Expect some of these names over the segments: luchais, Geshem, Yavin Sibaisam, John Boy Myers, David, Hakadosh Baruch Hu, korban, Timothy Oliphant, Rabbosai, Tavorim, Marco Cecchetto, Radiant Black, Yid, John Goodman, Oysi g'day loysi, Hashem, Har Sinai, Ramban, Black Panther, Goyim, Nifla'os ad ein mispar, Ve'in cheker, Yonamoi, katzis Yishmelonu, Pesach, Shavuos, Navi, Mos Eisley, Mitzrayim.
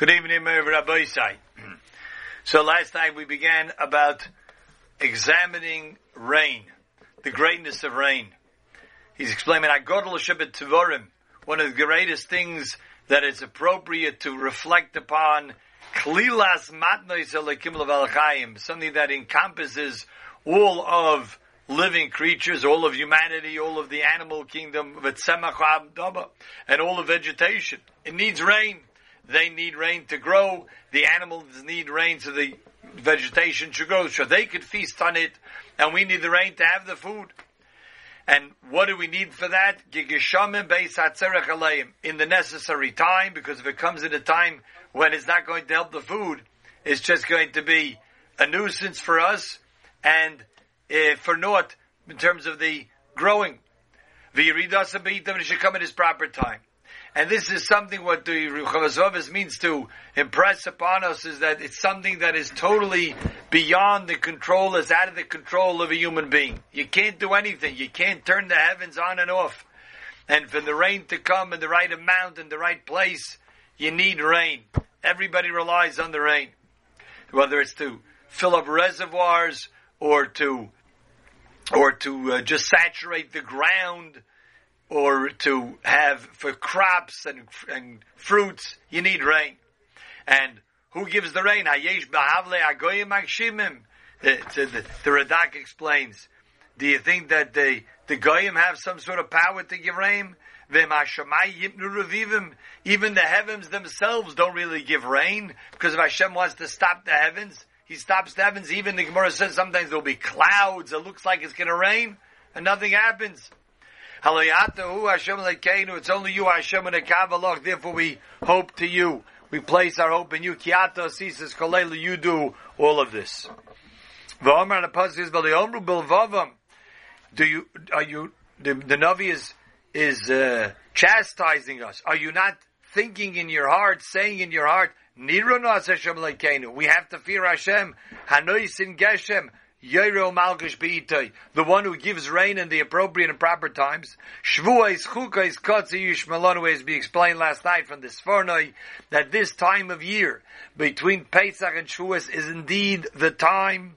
Good evening, Rabbosai. So last time we began about examining rain, the greatness of rain. He's explaining, Tavorim, one of the greatest things that it's appropriate to reflect upon, something that encompasses all of living creatures, all of humanity, all of the animal kingdom, and all of vegetation. It needs rain. They need rain to grow. The animals need rain so the vegetation should grow, so they could feast on it. And we need the rain to have the food. And what do we need for that? In the necessary time, because if it comes at a time when it's not going to help the food, it's just going to be a nuisance for us and for naught in terms of the growing. It should come at its proper time. And this is something what the ruhozovs means to impress upon us, is that it's something that is totally beyond the control, is out of the control of a human being. You can't do anything. You can't turn the heavens on and off. And for the rain to come in the right amount, in the right place, you need rain. Everybody relies on the rain. Whether it's to fill up reservoirs or to just saturate the ground, or to have for crops and fruits, you need rain. And who gives the rain? The Radak explains, do you think that the Goyim have some sort of power to give rain? Even the heavens themselves don't really give rain, because if Hashem wants to stop the heavens, He stops the heavens. Even the Gemara says sometimes there'll be clouds, it looks like it's going to rain, and nothing happens. Yatahu Hashem lekenu. It's only you, Hashem, and Kav aloch. Therefore, we hope to you. We place our hope in you. Ki ceases kolelu. You do all of this. Omr u'Pasuk, Omrul belvavam. The Navi is chastising us. Are you not thinking in your heart, saying in your heart, Niru nase Hashem lekenu? We have to fear Hashem. Hanoisin Geshem. The one who gives rain in the appropriate and proper times. Shavuos chukas katzis Yishmelonu, as we explained last night from the Sforno, that this time of year between Pesach and Shavuos is indeed the time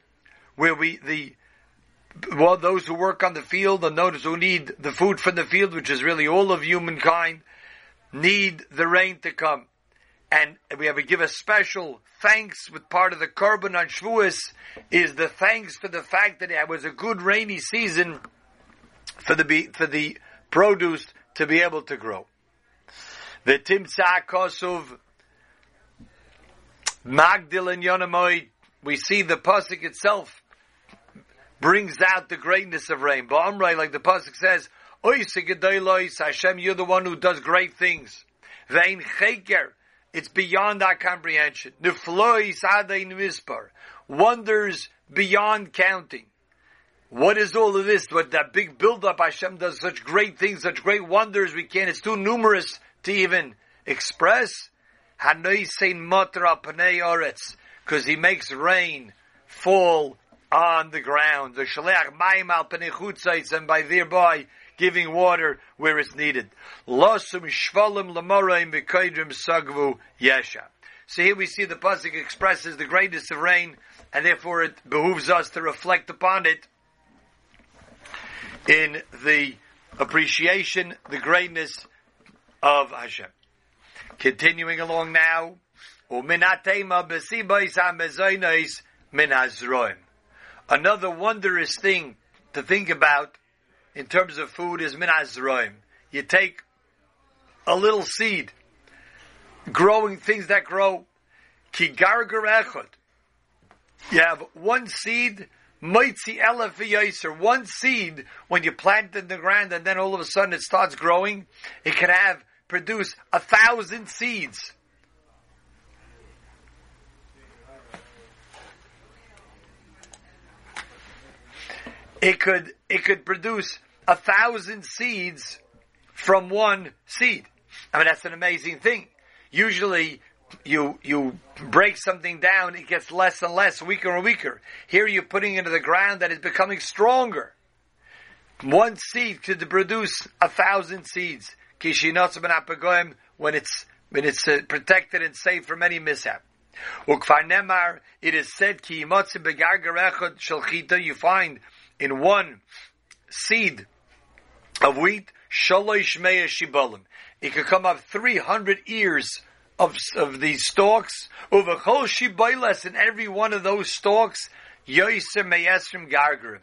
where those who work on the field and those who need the food from the field, which is really all of humankind, need the rain to come. And we have to give a special thanks with part of the korban on Shavuos is the thanks for the fact that it was a good rainy season for the produce to be able to grow. The Timzah Kosov Magdil and Yonamoi, we see the pasuk itself brings out the greatness of rain. But I'm right, like the pasuk says, Oysi g'day loysi, Hashem, you're the one who does great things. Ve'in cheker. It's beyond our comprehension. Nifla'os ad ein mispar. Wonders beyond counting. What is all of this? What that big build-up, Hashem does such great things, such great wonders, we can't, it's too numerous to even express. Hanosein Matra P'nei Oretz. Because He makes rain fall on the ground. The shaleach mayim al p'nei chutzos, and by thereby giving water where it's needed. So here we see the pasuk expresses the greatness of rain, and therefore it behooves us to reflect upon it in the appreciation, the greatness of Hashem. Continuing along now, another wondrous thing to think about in terms of food is min hazroim. You take a little seed, growing things that grow. Ki gargar echad. You have one seed, moitzi elef v'yaiser. One seed, when you plant in the ground and then all of a sudden it starts growing, it can produce 1,000 seeds. It could produce 1,000 seeds from one seed. I mean, that's an amazing thing. Usually, you break something down, it gets less and less, weaker and weaker. Here you're putting into the ground that is becoming stronger. One seed could produce 1,000 seeds. When it's when it's protected and safe from any mishap. Ukvanemar, it is said, Ki imotzi begarger echad shel chita, you find in one seed of wheat, shalosh mea shibolim. It could come up 300 ears of these stalks. Uvachol shiboles, in every one of those stalks, yoyser me'esrim gargerim.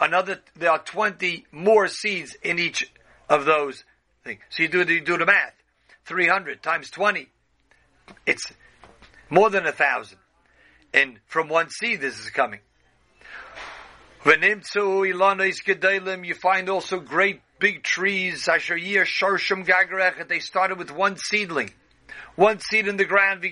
Another, there are 20 more seeds in each of those things. So you do the math. 300 times 20. It's more than 1,000. And from one seed this is coming. You find also great big trees. They started with one seedling. One seed in the ground.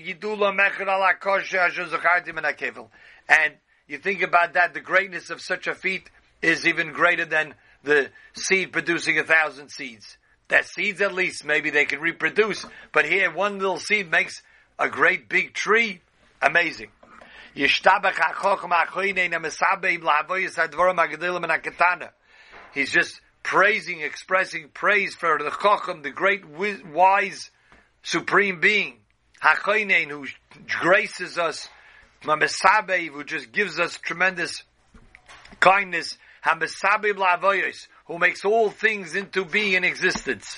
And you think about that, the greatness of such a feat is even greater than the seed producing 1,000 seeds. That seeds at least, maybe they can reproduce. But here, one little seed makes a great big tree. Amazing. He's just praising, expressing praise for the Chocham, the great wise supreme being. Hachoinen, who graces us. Mamesabe, who just gives us tremendous kindness. Hamesabe Blavoyos, who makes all things into being and existence.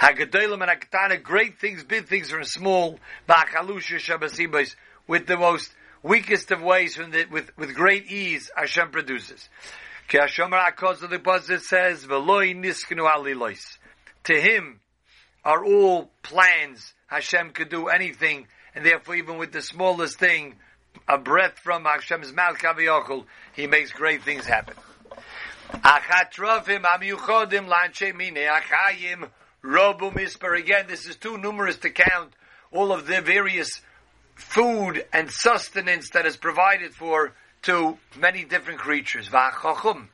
Hagadolim and Hakatana, great things, big things from small. Ba'chalusha Shabasibos, with the most weakest of ways, with great ease, Hashem produces. Ki Hashem Rakoz of the Pasuk says, Veloi Nisknu Alilois. To Him are all plans. Hashem could do anything, and therefore, even with the smallest thing, a breath from Hashem's mouth, Kaviyachol, He makes great things happen. Again, this is too numerous to count all of the various food and sustenance that is provided for to many different creatures. And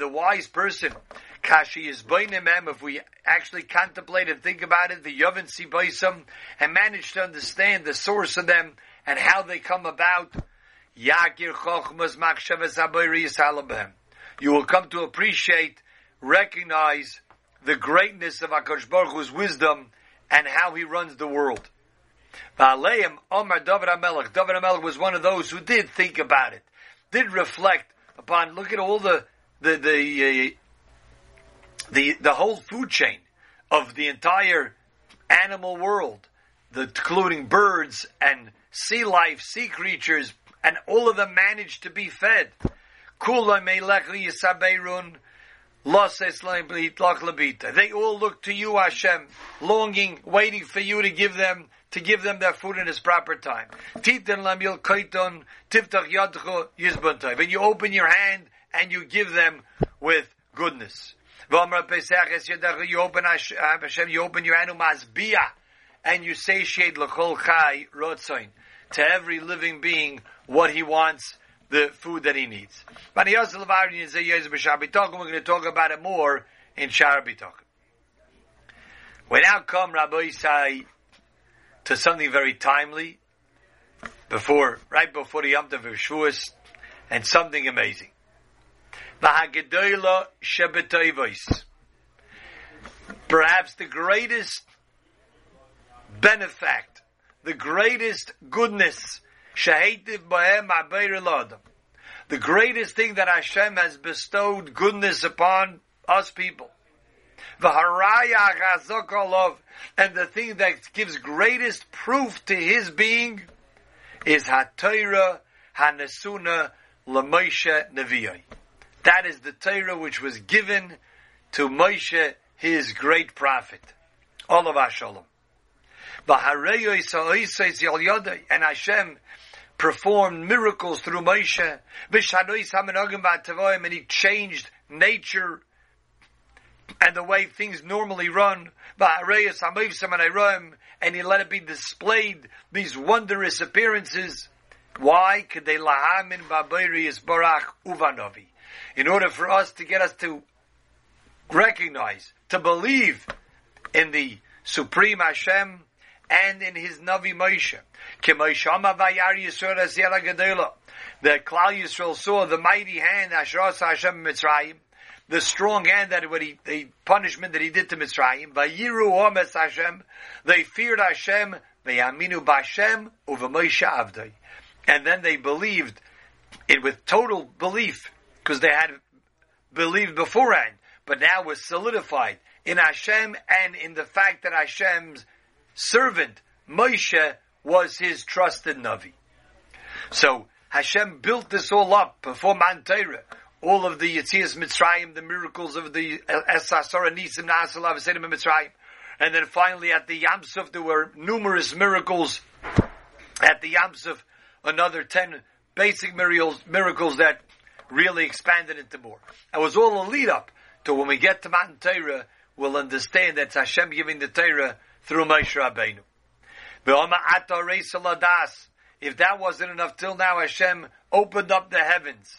the wise person, if we actually contemplate and think about it, the Yavin Sibaisam, and manage to understand the source of them and how they come about, you will come to appreciate, recognize the greatness of HaKadosh Baruch Hu's wisdom and how He runs the world. David HaMelech was one of those who did think about it, did reflect upon, look at all the whole food chain of the entire animal world, including birds and sea life, sea creatures, and all of them managed to be fed. They all look to you, Hashem, longing, waiting for you to give them their food in its proper time. And you open your hand and you give them with goodness. You open your hand and you satiate to every living being what he wants, the food that he needs. But we're going to talk about it more in Shara B'Tochim. We now come, Rabbosai, to something very timely, right before the Yom Tov of Shavuos, and something amazing. Perhaps the greatest benefact, the greatest goodness, the greatest thing that Hashem has bestowed goodness upon us people. And the thing that gives greatest proof to His being is HaTorah HaNesuna LeMoshe Nevi'oi. That is the Torah which was given to Moshe, his great prophet. Olav HaShalom. And Hashem performed miracles through Moshe, and He changed nature and the way things normally run, and He let it be displayed, these wondrous appearances. Why? In order for us to get us to recognize, to believe in the Supreme Hashem and in His Navi Moshe. The Klal Yisrael saw the mighty hand Asher Asa Hashem in Mitzrayim. the strong hand that the punishment that he did to Mitzrayim. Vayiru omes Hashem, they feared Hashem. Ve'aminu b'Hashem uveMoshe Avdei, and then they believed it with total belief because they had believed beforehand, but now was solidified in Hashem and in the fact that Hashem's servant Moshe was his trusted Navi. So Hashem built this all up, performed Antera, all of the Yetzias Mitzrayim, the miracles of the Esasara Nisim Nasalav Sedim Mitzrayim, and then finally at the Yam Suf there were numerous miracles. At the Yam Suf, another 10 basic miracles that really expanded into more. It was all a lead up to when we get to Mount Torah, we'll understand that it's Hashem giving the Torah through Moshe Rabbeinu. If that wasn't enough till now, Hashem opened up the heavens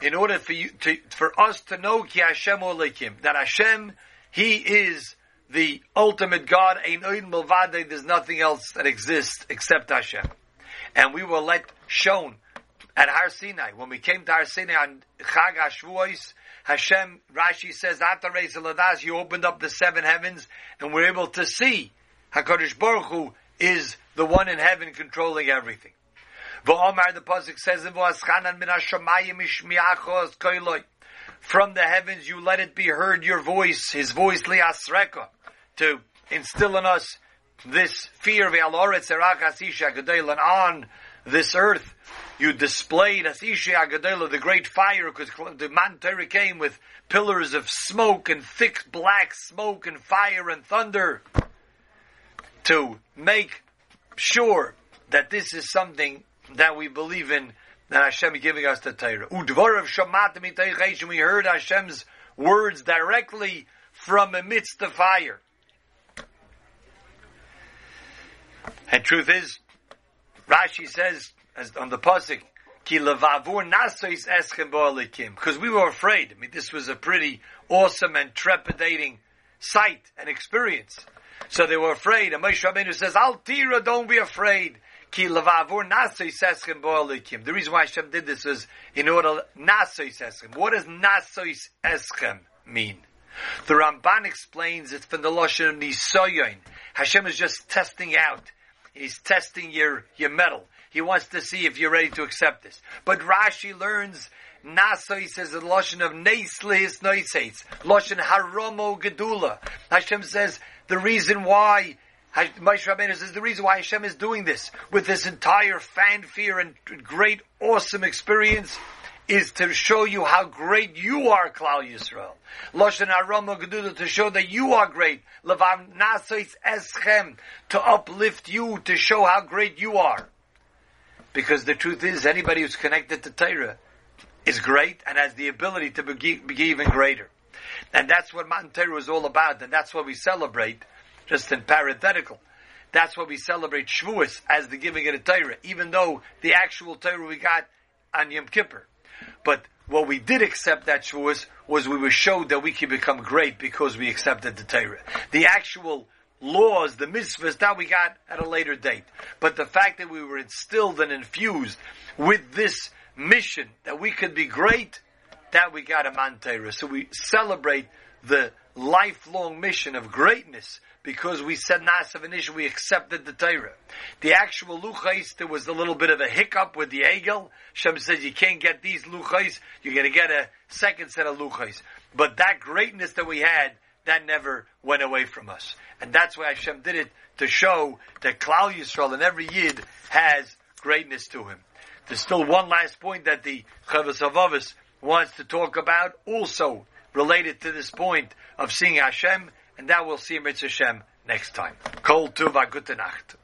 in order for us to know Ki Hashem Olekim, that Hashem, He is the ultimate God. There's nothing else that exists except Hashem. And we were shown at Har Sinai. When we came to Har Sinai on Chag HaShavuos, Hashem, Rashi says, you opened up the 7 heavens and we're able to see HaKadosh Baruch Hu is the one in heaven controlling everything. V'omar, the pasuk says, from the heavens you let it be heard your voice, his voice, li'asreka, to instill in us this fear, and on this earth you displayed the great fire, because the Mount Torah came with pillars of smoke and thick black smoke and fire and thunder, to make sure that this is something that we believe in, that Hashem is giving us the Torah. We heard Hashem's words directly from amidst the fire. And truth is, Rashi says, as on the pasuk, Ki levavur nasos eschem bo'alikim, because we were afraid. I mean, this was a pretty awesome and trepidating sight and experience. So they were afraid. And Moshe Rabbeinu says, Al tira, don't be afraid. Ki levavur nasos eschem bo'alikim. The reason why Hashem did this was in order nasos eschem. What does nasos eschem mean? The Ramban explains it's from the lashon of nisoyon. Hashem is just testing out. He's testing your metal. He wants to see if you're ready to accept this. But Rashi learns, Naso says the lashon of Neislihis Noisates, lashon Haromo Gedula. Hashem says the reason why, Moshe Rabbeinu says the reason why Hashem is doing this with this entire fanfare and great awesome experience is to show you how great you are, Klal Yisrael. Lashon Haromo Gedula, to show that you are great. Levam Nasos Eschem, to uplift you, to show how great you are. Because the truth is, anybody who's connected to Torah is great and has the ability to be even greater. And that's what Mount Torah is all about, and that's what we celebrate, just in parenthetical. That's what we celebrate Shavuos, as the giving of the Torah, even though the actual Torah we got on Yom Kippur. But what we did accept at Shavuos was we were showed that we can become great because we accepted the Torah. The actual laws, the mitzvahs, that we got at a later date. But the fact that we were instilled and infused with this mission, that we could be great, that we got at Mount Torah. So we celebrate the lifelong mission of greatness, because we said Nasav Initial, we accepted the Torah. The actual luchais, there was a little bit of a hiccup with the Egel. Hashem says, you can't get these luchais, you're going to get a second set of luchais. But that greatness that we had, that never went away from us. And that's why Hashem did it, to show that Klal Yisrael and every Yid has greatness to him. There's still one last point that the Chavos Havavos wants to talk about, also related to this point of seeing Hashem, and that we'll see Mitzvah Hashem next time. Kol Tuv, a gute Nacht.